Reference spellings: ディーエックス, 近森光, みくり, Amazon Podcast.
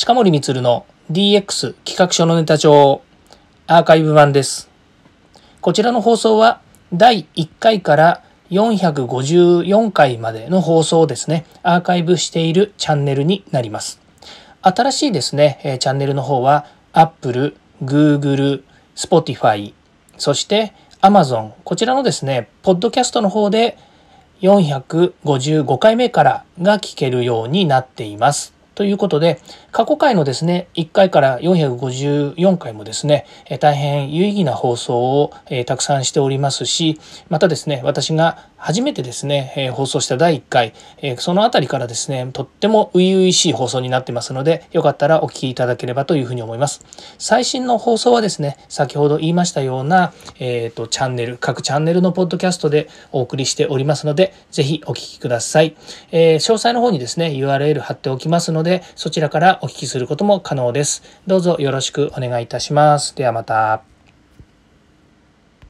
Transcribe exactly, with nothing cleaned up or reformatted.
近森光の ディーエックス 企画書のネタ帳アーカイブ版です。こちらの放送はだいいっかいからよんひゃくごじゅうよんかいまでの放送をですね、アーカイブしているチャンネルになります。新しいですねチャンネルの方は Apple、Google、Spotify、 そして Amazon、 こちらのですねポッドキャストの方でよんひゃくごじゅうごかいめからが聞けるようになっています。ということで、過去回のですねいっかいからよんひゃくごじゅうよんかいもですね大変有意義な放送をたくさんしておりますし、またですね私が初めてですね放送しただいいっかい、そのあたりからですねとっても初々しい放送になってますので、よかったらお聞きいただければというふうに思います。最新の放送はですね、先ほど言いましたような、えーと、チャンネル、各チャンネルのポッドキャストでお送りしておりますので、ぜひお聞きください、えー、詳細の方にですね ユーアールエル 貼っておきますので、そちらからお聞きすることも可能です。どうぞよろしくお願いいたします。ではまた。